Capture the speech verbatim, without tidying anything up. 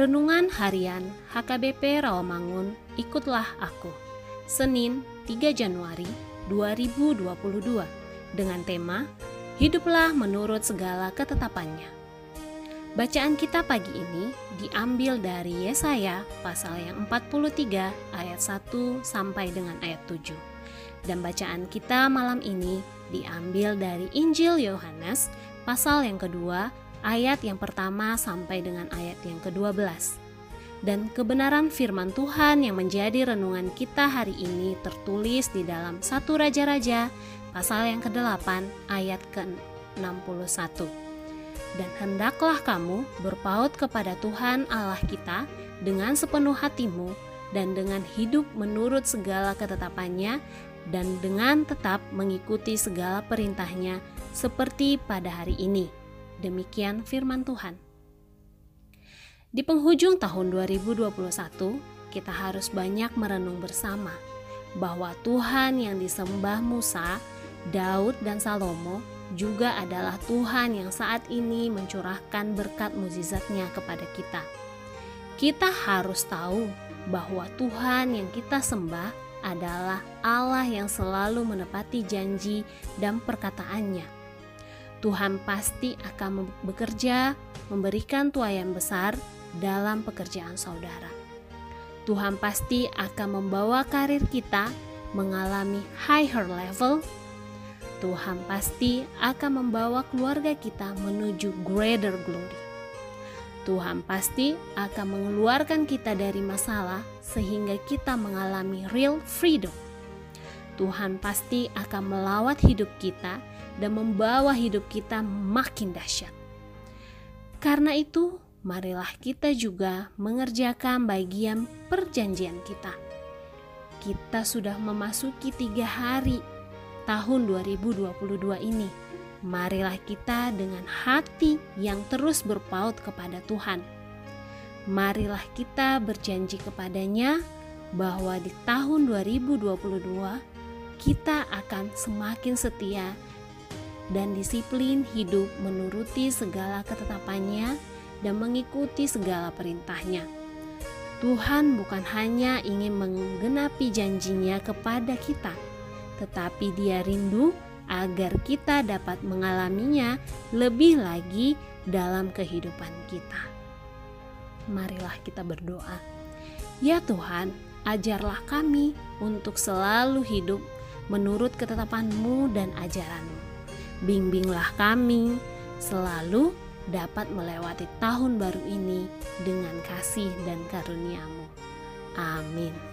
Renungan Harian H K B P Rawamangun, Ikutlah Aku, Senin tiga Januari dua ribu dua puluh dua, dengan tema Hiduplah Menurut Segala Ketetapannya. Bacaan kita pagi ini diambil dari Yesaya pasal yang empat puluh tiga ayat satu sampai dengan ayat tujuh. Dan bacaan kita malam ini diambil dari Injil Yohanes pasal yang kedua ayat yang pertama sampai dengan ayat yang kedua belas. Dan kebenaran firman Tuhan yang menjadi renungan kita hari ini tertulis di dalam satu Raja-Raja pasal yang kedelapan ayat ke enam puluh satu. Dan hendaklah kamu berpaut kepada Tuhan Allah kita dengan sepenuh hatimu dan dengan hidup menurut segala ketetapannya dan dengan tetap mengikuti segala perintahnya seperti pada hari ini. Demikian firman Tuhan. Di penghujung tahun dua ribu dua puluh satu, kita harus banyak merenung bersama bahwa Tuhan yang disembah Musa, Daud, dan Salomo juga adalah Tuhan yang saat ini mencurahkan berkat mukjizat-Nya kepada kita. Kita harus tahu bahwa Tuhan yang kita sembah adalah Allah yang selalu menepati janji dan perkataannya. Tuhan pasti akan bekerja, memberikan tuaian besar dalam pekerjaan saudara. Tuhan pasti akan membawa karir kita mengalami higher level. Tuhan pasti akan membawa keluarga kita menuju greater glory. Tuhan pasti akan mengeluarkan kita dari masalah sehingga kita mengalami real freedom. Tuhan pasti akan melawat hidup kita dan membawa hidup kita makin dahsyat. Karena itu, marilah kita juga mengerjakan bagian perjanjian kita. Kita sudah memasuki tiga hari tahun dua ribu dua puluh dua ini. Marilah kita dengan hati yang terus berpaut kepada Tuhan. Marilah kita berjanji kepadanya bahwa di tahun dua ribu dua puluh dua kita akan semakin setia dan disiplin hidup menuruti segala ketetapannya dan mengikuti segala perintahnya. Tuhan bukan hanya ingin menggenapi janjinya kepada kita, tetapi Dia rindu agar kita dapat mengalaminya lebih lagi dalam kehidupan kita. Marilah kita berdoa. Ya Tuhan, ajarlah kami untuk selalu hidup menurut ketetapan-Mu dan ajaran-Mu. Bimbinglah kami selalu dapat melewati tahun baru ini dengan kasih dan karunia-Mu. Amin.